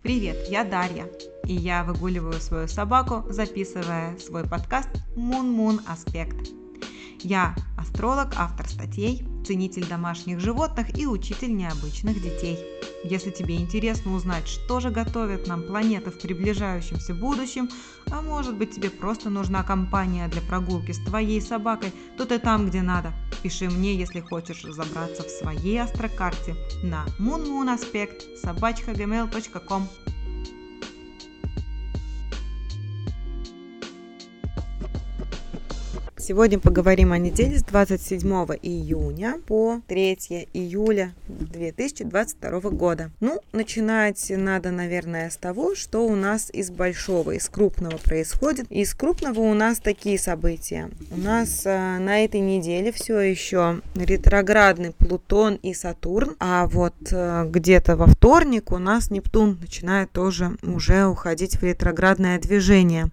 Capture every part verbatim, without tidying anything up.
Привет, я Дарья, и я выгуливаю свою собаку, записывая свой подкаст Moon Moon Aspect. Я астролог, автор статей, ценитель домашних животных и учитель необычных детей. Если тебе интересно узнать, что же готовят нам планеты в приближающемся будущем, а может быть тебе просто нужна компания для прогулки с твоей собакой, то ты там, где надо. Пиши мне, если хочешь разобраться в своей астрокарте на moon moon aspect собака gmail точка com. Сегодня поговорим о неделе с двадцать седьмого июня по третьего июля две тысячи двадцать второго года. Ну, начинать надо, наверное, с того, что у нас из большого, из крупного происходит. Из крупного у нас такие события. У нас а, на этой неделе все еще ретроградный Плутон и Сатурн, а вот а, где-то во вторник у нас Нептун начинает тоже уже уходить в ретроградное движение,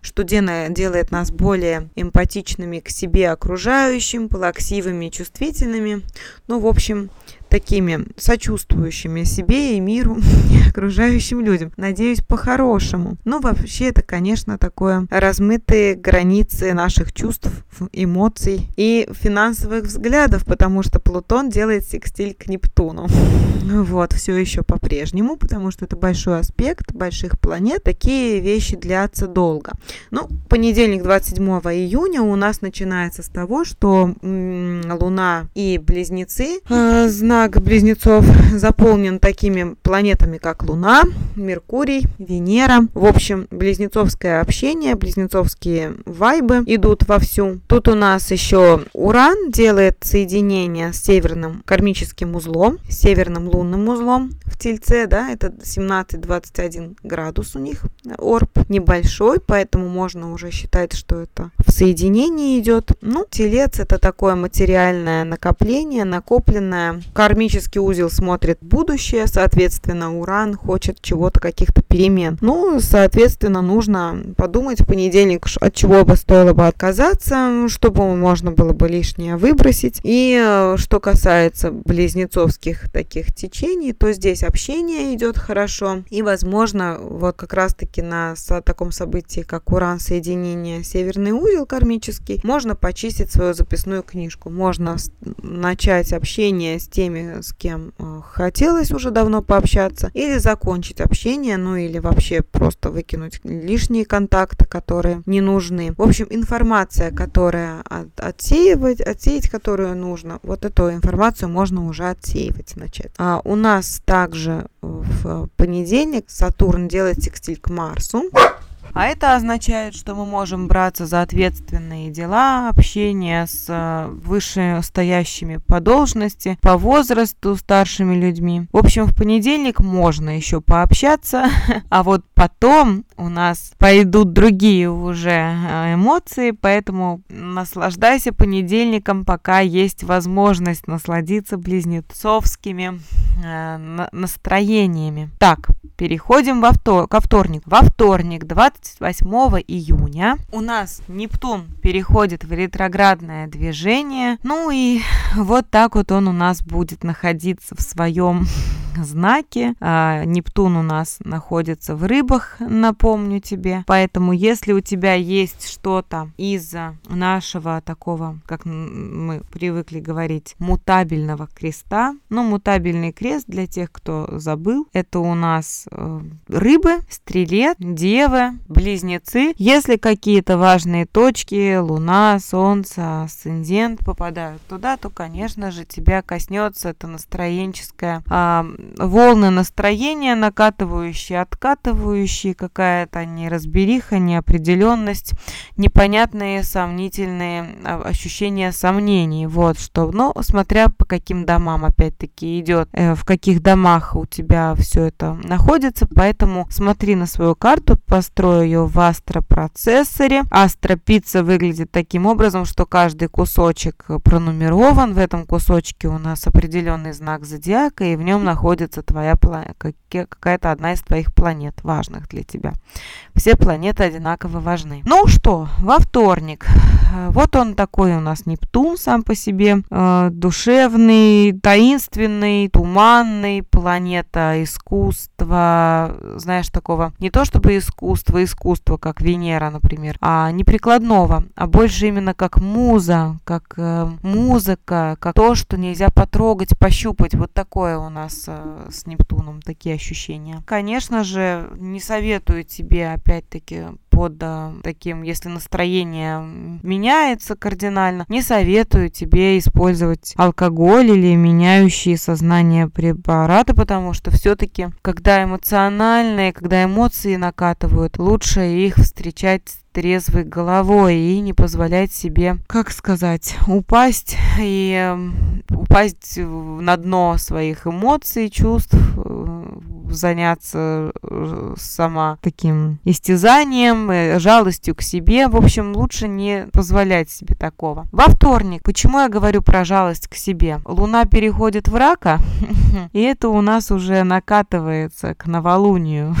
что делает нас более эмпатичными к себе окружающим, плаксивыми, чувствительными, ну, в общем, такими сочувствующими себе и миру, и окружающим людям. Надеюсь, по-хорошему. Но вообще это, конечно, такое размытые границы наших чувств, эмоций и финансовых взглядов, потому что Плутон делает секстиль к Нептуну. Вот, все еще по-прежнему, потому что это большой аспект больших планет. Такие вещи длятся долго. Ну, понедельник, двадцать седьмого июня, у нас начинается с того, что м-м, Луна и Близнецы, э, знак Близнецов, заполнен такими планетами, как Луна, Меркурий, Венера. В общем, близнецовское общение, близнецовские вайбы идут вовсю. Тут у нас еще Уран делает соединение с северным кармическим узлом, с северным лунным узлом в Тельце, да, это семнадцать двадцать один градус у них, орб небольшой, поэтому можно уже считать, что это в соединении идет. Ну, Телец — это такое материальное накопление, накопленное. Кармический узел смотрит в будущее, соответственно, Уран хочет чего-то, каких-то перемен. Ну, соответственно, нужно подумать в понедельник, от чего бы стоило бы отказаться, чтобы можно было бы лишнее выбросить. И что касается близнецовских таких течений, то здесь общение идет хорошо. И, возможно, вот как раз-таки на таком событии, как Уран, соединение, северный узел кармический, можно почистить свою записную книжку. Можно начать общение с теми, с кем хотелось уже давно пообщаться, или закончить общение, ну или вообще просто выкинуть лишние контакты, которые не нужны. В общем, информация, которая от, отсеивать, отсеять, которую нужно, вот эту информацию можно уже отсеивать начать. А у нас также в понедельник Сатурн делает секстиль к Марсу. А это означает, что мы можем браться за ответственные дела, общение с вышестоящими по должности, по возрасту, старшими людьми. В общем, в понедельник можно еще пообщаться, а вот потом у нас пойдут другие уже эмоции, поэтому наслаждайся понедельником, пока есть возможность насладиться близнецовскими настроениями. Так, переходим во втор- ко вторник. Во вторник, двадцать восьмого июня, у нас Нептун переходит в ретроградное движение. Ну и вот так вот он у нас будет находиться в своем знаки. А, Нептун у нас находится в Рыбах, напомню тебе. Поэтому, если у тебя есть что-то из нашего такого, как мы привыкли говорить, мутабельного креста, ну, мутабельный крест, для тех, кто забыл, это у нас э, Рыбы, Стрелец, Девы, Близнецы. Если какие-то важные точки, Луна, Солнце, Асцендент попадают туда, то, конечно же, тебя коснется это настроенческое э, волны настроения, накатывающие, откатывающие, какая-то неразбериха, неопределенность, непонятные, сомнительные ощущения сомнений. Вот что. Но смотря по каким домам, опять-таки, идет, в каких домах у тебя все это находится, поэтому смотри на свою карту, построй ее в астропроцессоре. Астропицца выглядит таким образом, что каждый кусочек пронумерован, в этом кусочке у нас определенный знак зодиака, и в нем находится находится твоя какая-то одна из твоих планет, важных для тебя. Все планеты одинаково важны. Ну что, что, во вторник. Вот он такой у нас Нептун сам по себе. Э, душевный, таинственный, туманный, планета искусства. Знаешь, такого не то чтобы искусство, искусство, как Венера, например, а не прикладного, а больше именно как муза, как э, музыка, как то, что нельзя потрогать, пощупать. Вот такое у нас э, с Нептуном, такие ощущения. Конечно же, не советую тебе, опять-таки, под э, таким, если настроение меняется кардинально, не советую тебе использовать алкоголь или меняющие сознание препараты, потому что все-таки, когда эмоциональные, когда эмоции накатывают, лучше их встречать трезвой головой и не позволять себе, как сказать, упасть и упасть на дно своих эмоций, чувств, заняться сама таким истязанием, жалостью к себе. В общем, лучше не позволять себе такого. Во вторник, почему я говорю про жалость к себе? Луна переходит в Рака, и это у нас уже накатывается к новолунию.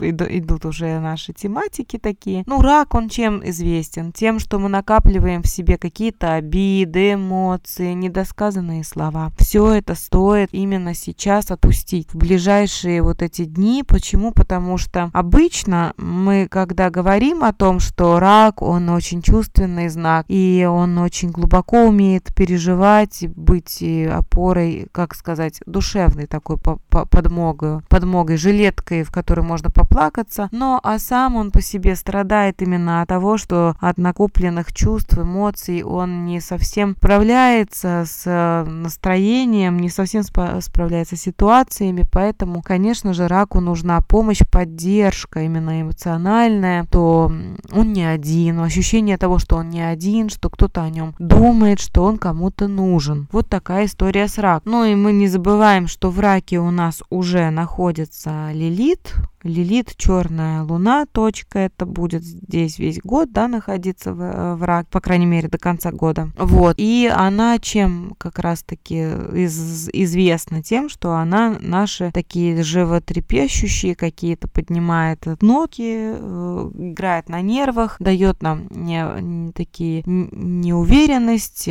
Идут уже наши тематики такие. Ну, Рак, он чем известен? Тем, что мы накапливаем в себе какие-то обиды, эмоции, недосказанные слова. Все это стоит именно сейчас отпустить. В ближайшие вот эти дни. Почему? Потому что обычно мы, когда говорим о том, что Рак, он очень чувственный знак, и он очень глубоко умеет переживать, быть опорой, как сказать, душевной такой подмогой, подмогой, жилеткой, в которой можно поплакаться. Но а сам он по себе страдает именно от того, что от накопленных чувств, эмоций он не совсем справляется с настроением, не совсем справляется с ситуациями, поэтому, конечно же, раку нужна помощь, поддержка именно эмоциональная, то он не один, ощущение того, что он не один, что кто-то о нем думает, что он кому-то нужен. Вот такая история с раком. Ну и мы не забываем, что в раке у нас уже находится Лилит, Лилит, черная луна, точка, это будет здесь весь год, да, находиться в, в рак, по крайней мере, до конца года. Вот, и она чем как раз-таки из, известна? Тем, что она наши такие животрепещущие какие-то поднимает ноги, играет на нервах, дает нам не, не такие неуверенность,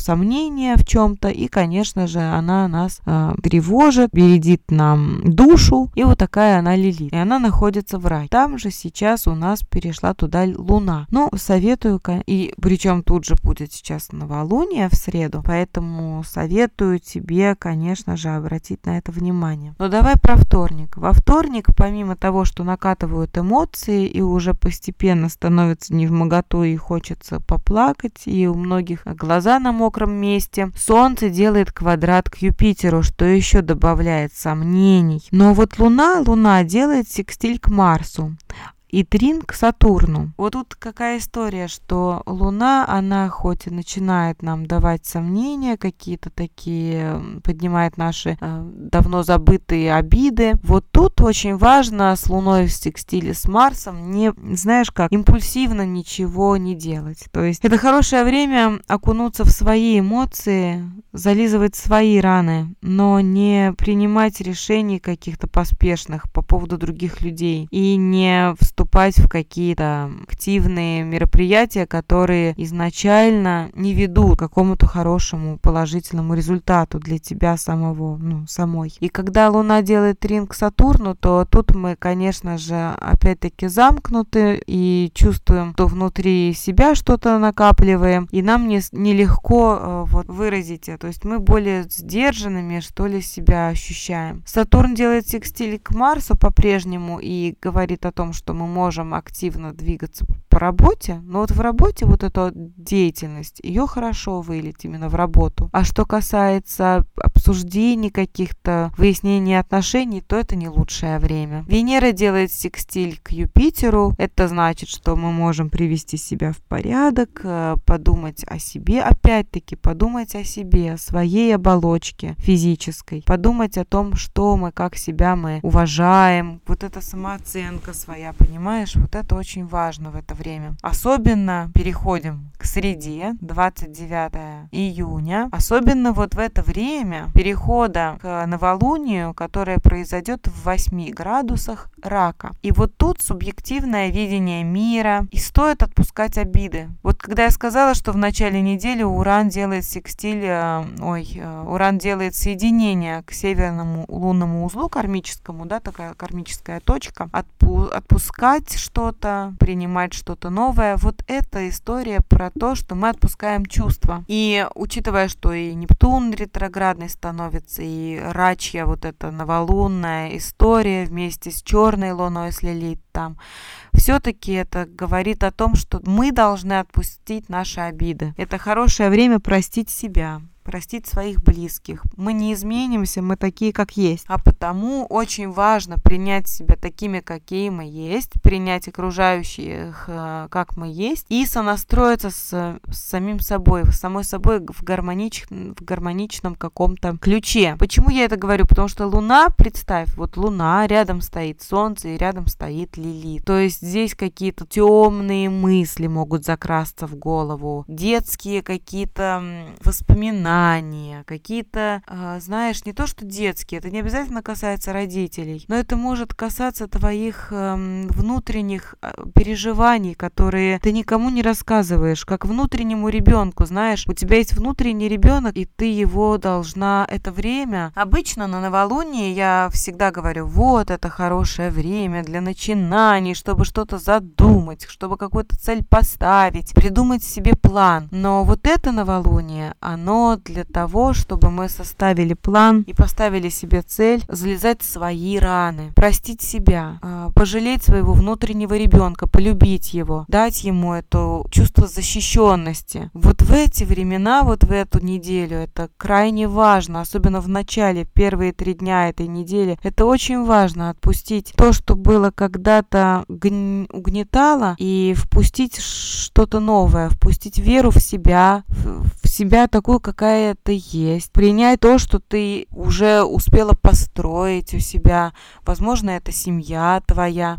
сомнения в чем-то, и, конечно же, она нас э, тревожит, бередит нам душу, и вот такая она Лилит. И она находится в раке. Там же сейчас у нас перешла туда Луна. Ну, советую, и причем тут же будет сейчас новолуние в среду, поэтому советую тебе, конечно же, обратить на это внимание. Но давай про вторник. Во вторник, помимо того, что накатывают эмоции, и уже постепенно становится невмоготу, и хочется поплакать, и у многих глаза на мокром месте, Солнце делает квадрат к Юпитеру, что еще добавляет сомнений. Но вот Луна, Луна делает делает секстиль к Марсу и трин к Сатурну. Вот тут какая история, что Луна, она хоть и начинает нам давать сомнения какие-то такие, поднимает наши э, давно забытые обиды. Вот тут очень важно с Луной в секстиле с Марсом не, знаешь как, импульсивно ничего не делать. То есть это хорошее время окунуться в свои эмоции, зализывать свои раны, но не принимать решений каких-то поспешных по поводу других людей и не вступать вступать в какие-то активные мероприятия, которые изначально не ведут к какому-то хорошему положительному результату для тебя самого, ну, самой. И когда Луна делает трин к Сатурну, то тут мы, конечно же, опять-таки замкнуты и чувствуем, что внутри себя что-то накапливаем, и нам не, нелегко вот, выразить это. То есть мы более сдержанными, что ли, себя ощущаем. Сатурн делает секстиль к Марсу по-прежнему и говорит о том, что мы можем активно двигаться по работе, но вот в работе вот эта деятельность, ее хорошо вылить именно в работу. А что касается обсуждений каких-то, выяснений отношений, то это не лучшее время. Венера делает секстиль к Юпитеру, это значит, что мы можем привести себя в порядок, подумать о себе, опять-таки подумать о себе, о своей оболочке физической, подумать о том, что мы, как себя мы уважаем, вот эта самооценка своя, понимаешь, вот это очень важно в это время. Особенно переходим к среде, двадцать девятое июня. Особенно вот в это время перехода к новолунию, которое произойдет в восьми градусах рака. И вот тут субъективное видение мира, и стоит отпускать обиды. Вот когда я сказала, что в начале недели Уран делает секстиль, ой, Уран делает соединение к северному лунному узлу кармическому, да, такая кармическая точка, Отпу- отпускать что-то, принимать что-то новое, вот эта история про то, что мы отпускаем чувства. И учитывая, что и Нептун ретроградный становится, и рачья вот эта новолунная история вместе с черной луной, с Лилит там, все-таки это говорит о том, что мы должны отпустить наши обиды. Это хорошее время простить себя, простить своих близких. Мы не изменимся, мы такие, как есть. А потому очень важно принять себя такими, какие мы есть, принять окружающих, как мы есть, и сонастроиться с, с самим собой, с самой собой в, гармонич, в гармоничном каком-то ключе. Почему я это говорю? Потому что Луна, представь, вот Луна, рядом стоит Солнце и рядом стоит Лилит. То есть здесь какие-то темные мысли могут закрасться в голову, детские какие-то воспоминания, какие-то, знаешь, не то что детские, это не обязательно касается родителей, но это может касаться твоих внутренних переживаний, которые ты никому не рассказываешь, как внутреннему ребенку, знаешь, у тебя есть внутренний ребенок, и ты его должна это время. Обычно на новолунии я всегда говорю, вот это хорошее время для начинаний, чтобы что-то задумать, чтобы какую-то цель поставить, придумать себе план. Но вот это новолуние, оно для того, чтобы мы составили план и поставили себе цель залезать в свои раны, простить себя, пожалеть своего внутреннего ребенка, полюбить его, дать ему это чувство защищенности. Вот в эти времена, вот в эту неделю это крайне важно, особенно в начале, первые три дня этой недели. Это очень важно — отпустить то, что было когда-то угнетало, и впустить что-то новое, впустить веру в себя, в себя такую, какая ты есть, принять то, что ты уже успела построить у себя, возможно, это семья твоя,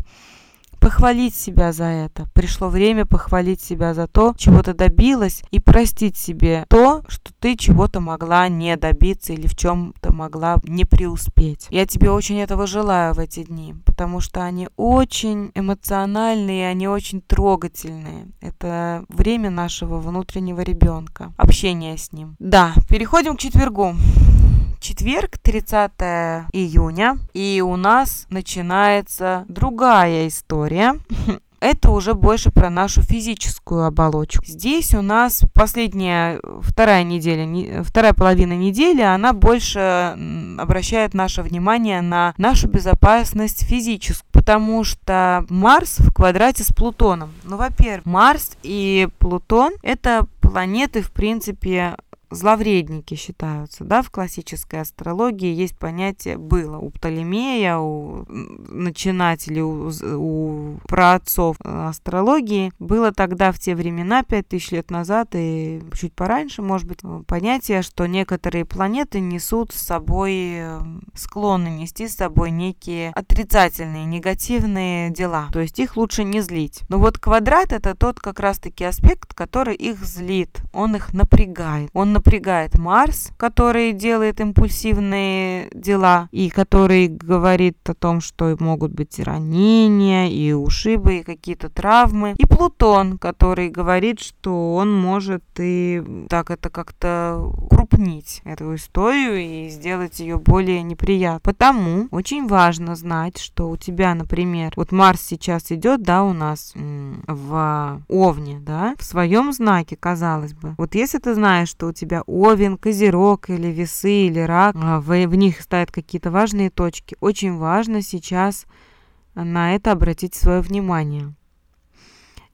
похвалить себя за это. Пришло время похвалить себя за то, чего ты добилась, и простить себе то, что ты чего-то могла не добиться или в чем-то могла не преуспеть. Я тебе очень этого желаю в эти дни, потому что они очень эмоциональные, они очень трогательные. Это время нашего внутреннего ребенка, общение с ним. Да, переходим к четвергу. Четверг, тридцатое июня, и у нас начинается другая история. Это уже больше про нашу физическую оболочку. Здесь у нас последняя, вторая неделя, вторая половина недели, она больше обращает наше внимание на нашу безопасность физическую, потому что Марс в квадрате с Плутоном. Ну, во-первых, Марс и Плутон – это планеты, в принципе, зловредники считаются, да, в классической астрологии есть понятие было у Птолемея, у начинателей, у, у праотцов астрологии. Было тогда в те времена, пять тысяч лет назад и чуть пораньше, может быть, понятие, что некоторые планеты несут с собой, склонны нести с собой некие отрицательные, негативные дела. То есть их лучше не злить. Но вот квадрат — это тот как раз-таки аспект, который их злит, он их напрягает. Он напрягает Марс, который делает импульсивные дела и который говорит о том, что могут быть и ранения, и ушибы, и какие-то травмы. И Плутон, который говорит, что он может и так это как-то крупнить эту историю и сделать ее более неприятной. Потому очень важно знать, что у тебя, например, вот Марс сейчас идет, да, у нас в Овне, да, в своем знаке, казалось бы. Вот если ты знаешь, что у тебя Овен, Козерог или Весы, или Рак, в, в них стоят какие-то важные точки. Очень важно сейчас на это обратить свое внимание.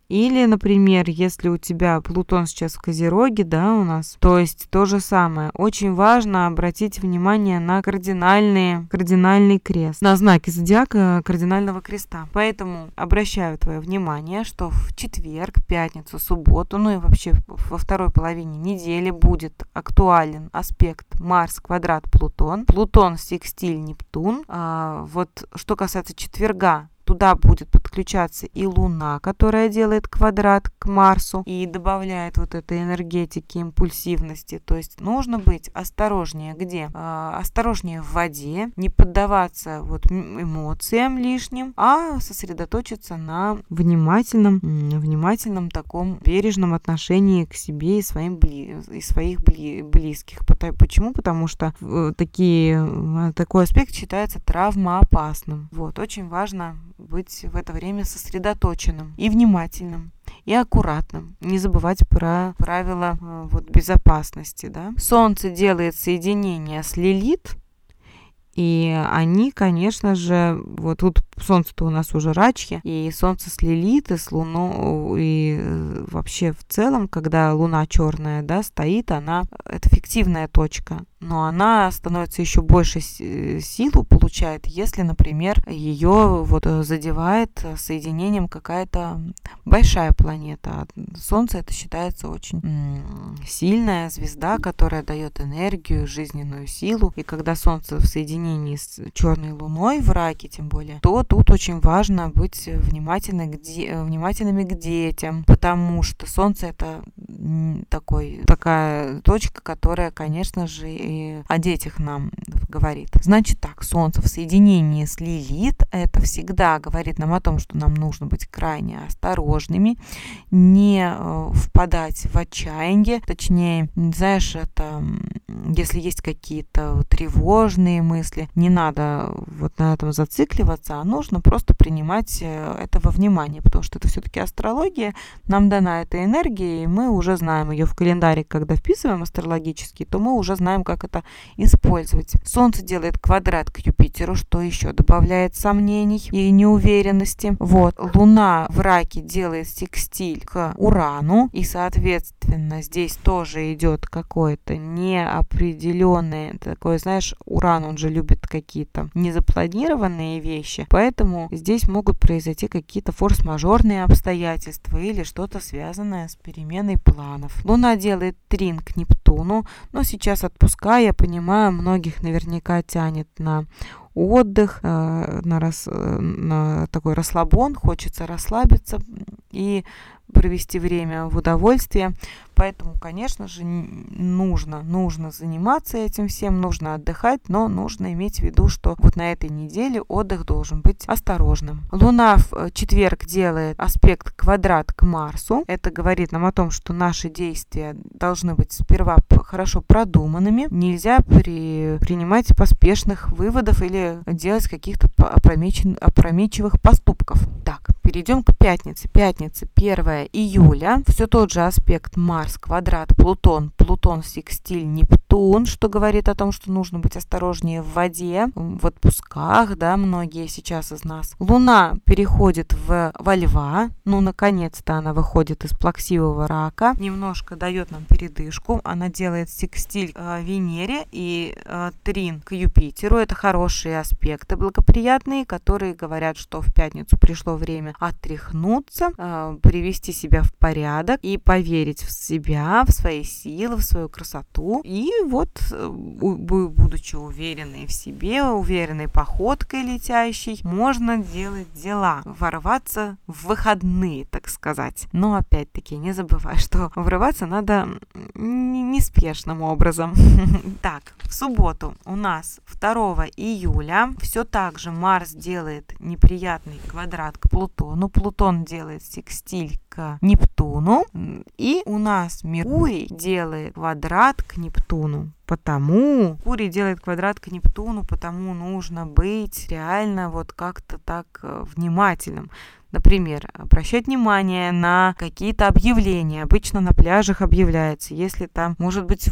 Или, например, если у тебя Плутон сейчас в Козероге, да, у нас, то есть то же самое. Очень важно обратить внимание на кардинальные, кардинальный крест, на знаки зодиака кардинального креста. Поэтому обращаю твое внимание, что в четверг, пятницу, субботу, ну и вообще во второй половине недели будет актуален аспект Марс квадрат Плутон, Плутон секстиль Нептун. А вот что касается четверга, туда будет подключено подключаться и Луна, которая делает квадрат к Марсу и добавляет вот этой энергетики, импульсивности. То есть нужно быть осторожнее где? Э, осторожнее в воде, не поддаваться вот эмоциям лишним, а сосредоточиться на внимательном, внимательном таком бережном отношении к себе и, своим бли... и своих бли... близких. Почему? Потому что такие, такой аспект считается травмоопасным. Вот. Очень важно быть в это время сосредоточенным и внимательным, и аккуратным. Не забывать про правила вот, безопасности. Да? Солнце делает соединение с Лилит. И они, конечно же, вот тут Солнце-то у нас уже рачки, и Солнце с Лилит, и с Луну, и вообще в целом, когда Луна черная, да, стоит, она, это фиктивная точка, но она становится еще больше силу получает, если, например, ее вот задевает соединением какая-то большая планета. Солнце это считается очень сильная звезда, которая дает энергию, жизненную силу, и когда Солнце в соединении с черной луной в раке, тем более, то тут очень важно быть внимательны к де... внимательными к детям, потому что Солнце это такой, такая точка, которая, конечно же, и о детях нам говорит. Значит так, Солнце в соединении с Лилит это всегда говорит нам о том, что нам нужно быть крайне осторожными, не впадать в отчаяние, точнее, знаешь, это если есть какие-то тревожные мысли, не надо вот на этом зацикливаться, а нужно просто принимать это во внимание, потому что это все-таки астрология, нам дана эта энергия, и мы уже знаем ее в календаре, когда вписываем астрологический, то мы уже знаем, как это использовать. Солнце делает квадрат к Юпитеру, что еще добавляет сомнений и неуверенности. Вот. Луна в раке делает секстиль к Урану, и, соответственно, здесь тоже идет какое-то неопределенное такое, знаешь, Уран, он же любит какие-то незапланированные вещи, поэтому здесь могут произойти какие-то форс-мажорные обстоятельства или что-то связанное с переменой планов. Луна делает трин к Нептуну, но сейчас отпуска, я понимаю, многих наверняка тянет на отдых, на, рас, на такой расслабон, хочется расслабиться и провести время в удовольствие. Поэтому, конечно же, нужно, нужно заниматься этим всем, нужно отдыхать, но нужно иметь в виду, что вот на этой неделе отдых должен быть осторожным. Луна в четверг делает аспект квадрат к Марсу. Это говорит нам о том, что наши действия должны быть сперва хорошо продуманными. Нельзя при, принимать поспешных выводов или делать каких-то опрометчивых поступков. Так, перейдем к пятнице. Пятница, первое июля. Все тот же аспект Марс, квадрат, Плутон, Плутон, секстиль, Нептун, что говорит о том, что нужно быть осторожнее в воде, в отпусках, да, многие сейчас из нас. Луна переходит в, во Льва, ну, наконец-то она выходит из плаксивого рака, немножко дает нам передышку, она делает секстиль э, Венере и э, трин к Юпитеру, это хорошие аспекты, благоприятные, которые говорят, что в пятницу пришло время отряхнуться, э, привести себя в порядок и поверить в себя, в свои силы, в свою красоту. И вот, будучи уверенной в себе, уверенной походкой летящей, можно делать дела, ворваться в выходные, так сказать. Но опять-таки не забывай, что врываться надо неспешным образом. Так, в субботу у нас второго июля все так же Марс делает неприятный квадрат к Плутону, Плутон делает секстиль к Нептуну, и у нас Меркурий делает квадрат к Нептуну. Потому Меркурий делает квадрат к Нептуну, потому нужно быть реально вот как-то так внимательным. Например, обращать внимание на какие-то объявления. Обычно на пляжах объявляется, если там, может быть,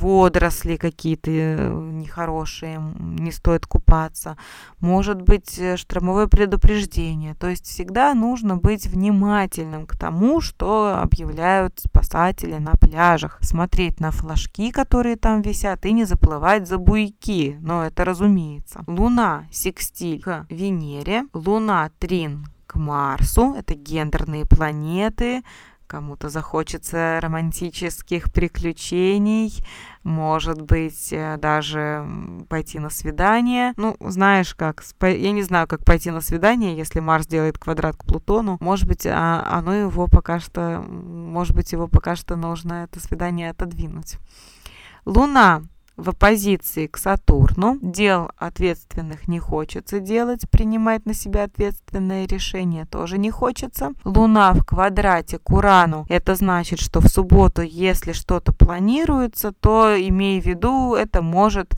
водоросли какие-то нехорошие, не стоит купаться. Может быть, штормовое предупреждение. То есть всегда нужно быть внимательным к тому, что объявляют спасатели на пляжах. Смотреть на флажки, которые там висят, и не заплывать за буйки. Но это разумеется. Луна секстиль к Венере. Луна трин к Марсу. Это гендерные планеты. Кому-то захочется романтических приключений, может быть, даже пойти на свидание. Ну, знаешь как, я не знаю, как пойти на свидание, если Марс делает квадрат к Плутону. Может быть, оно его пока что, может быть, его пока что нужно это свидание отодвинуть. Луна в оппозиции к Сатурну. Дел ответственных не хочется делать, принимать на себя ответственные решения тоже не хочется. Луна в квадрате к Урану. Это значит, что в субботу, если что-то планируется, то, имей в виду, это может...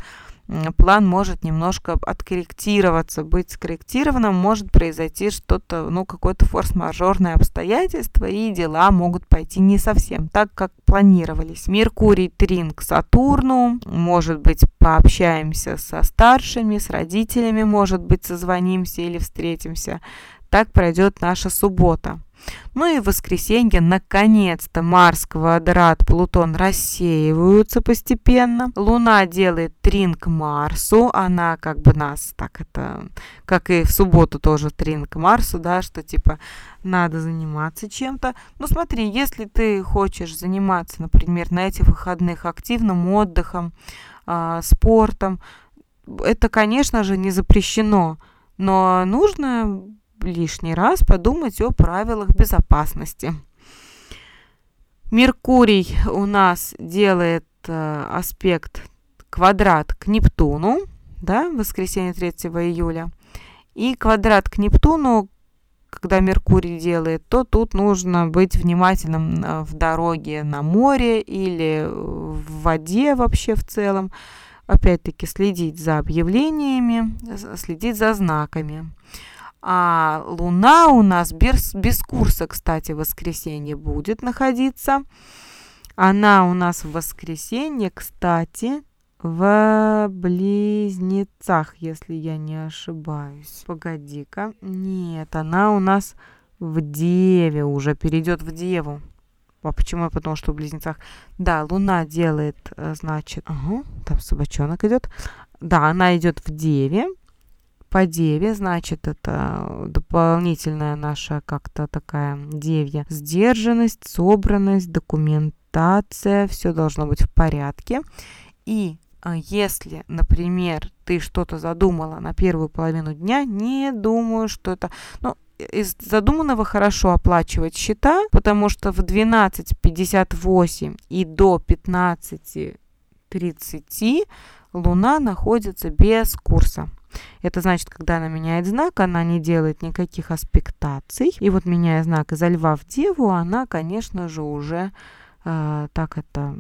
план может немножко откорректироваться, быть скорректированным, может произойти что-то, ну, какое-то форс-мажорное обстоятельство, и дела могут пойти не совсем так, как планировались. Меркурий трин к Сатурну, может быть, пообщаемся со старшими, с родителями, может быть, созвонимся или встретимся. Так пройдет наша суббота. Ну и в воскресенье, наконец-то, Марс, квадрат, Плутон рассеиваются постепенно. Луна делает трин к Марсу, она как бы нас, так это, как и в субботу тоже трин к Марсу, да, что типа надо заниматься чем-то. Ну смотри, если ты хочешь заниматься, например, на этих выходных активным отдыхом, э, спортом, это, конечно же, не запрещено, но нужно... лишний раз подумать о правилах безопасности. Меркурий у нас делает э, аспект квадрат к Нептуну, да, в воскресенье третьего июля. И квадрат к Нептуну, когда Меркурий делает, то тут нужно быть внимательным в дороге на море или в воде вообще в целом. Опять-таки следить за объявлениями, следить за знаками. А Луна у нас без, без курса, кстати, в воскресенье будет находиться. Она у нас в воскресенье, кстати, в Близнецах, если я не ошибаюсь. Погоди-ка. Нет, она у нас в Деве уже, перейдет в Деву. А почему? Потому что в Близнецах. Да, Луна делает, значит... Ага, там собачонок идет. Да, она идет в Деве. По Деве, значит, это дополнительная наша как-то такая девья. Сдержанность, собранность, документация, все должно быть в порядке. И если, например, ты что-то задумала на первую половину дня, не думаю, что это... Ну, из задуманного хорошо оплачивать счета, потому что в двенадцать пятьдесят восемь и до пятнадцать тридцать Луна находится без курса. Это значит, когда она меняет знак, она не делает никаких аспектаций. И вот, меняя знак из Льва в Деву, она, конечно же, уже э, так это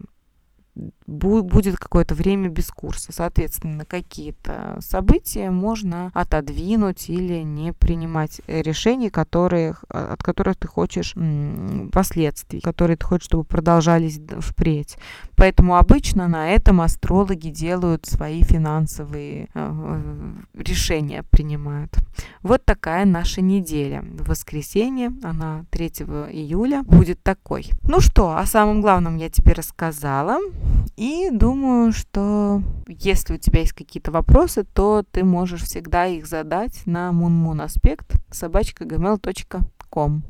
бу- будет какое-то время без курса. Соответственно, какие-то события можно отодвинуть или не принимать решений, которые, от которых ты хочешь м- последствий, которые ты хочешь, чтобы продолжались впредь. Поэтому обычно на этом астрологи делают свои финансовые э, решения, принимают. Вот такая наша неделя. В воскресенье, она третьего июля, будет такой. Ну что, о самом главном я тебе рассказала. И думаю, что если у тебя есть какие-то вопросы, то ты можешь всегда их задать на moon moon aspect собака gmail точка com.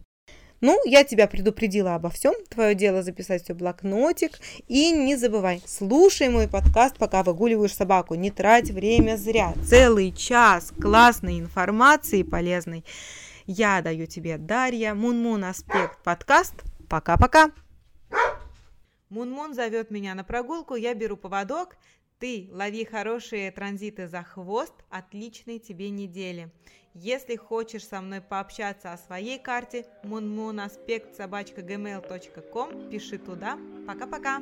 Ну, я тебя предупредила обо всем. Твое дело записать все в блокнотик. И не забывай, слушай мой подкаст, пока выгуливаешь собаку. Не трать время зря. Целый час классной информации полезной я даю тебе, Дарья. Moon Moon Aspect подкаст. Пока-пока. Moon Moon зовет меня на прогулку. Я беру поводок. Ты лови хорошие транзиты за хвост. Отличной тебе недели. Если хочешь со мной пообщаться о своей карте, moon moon aspect собака gmail точка com, пиши туда. Пока-пока!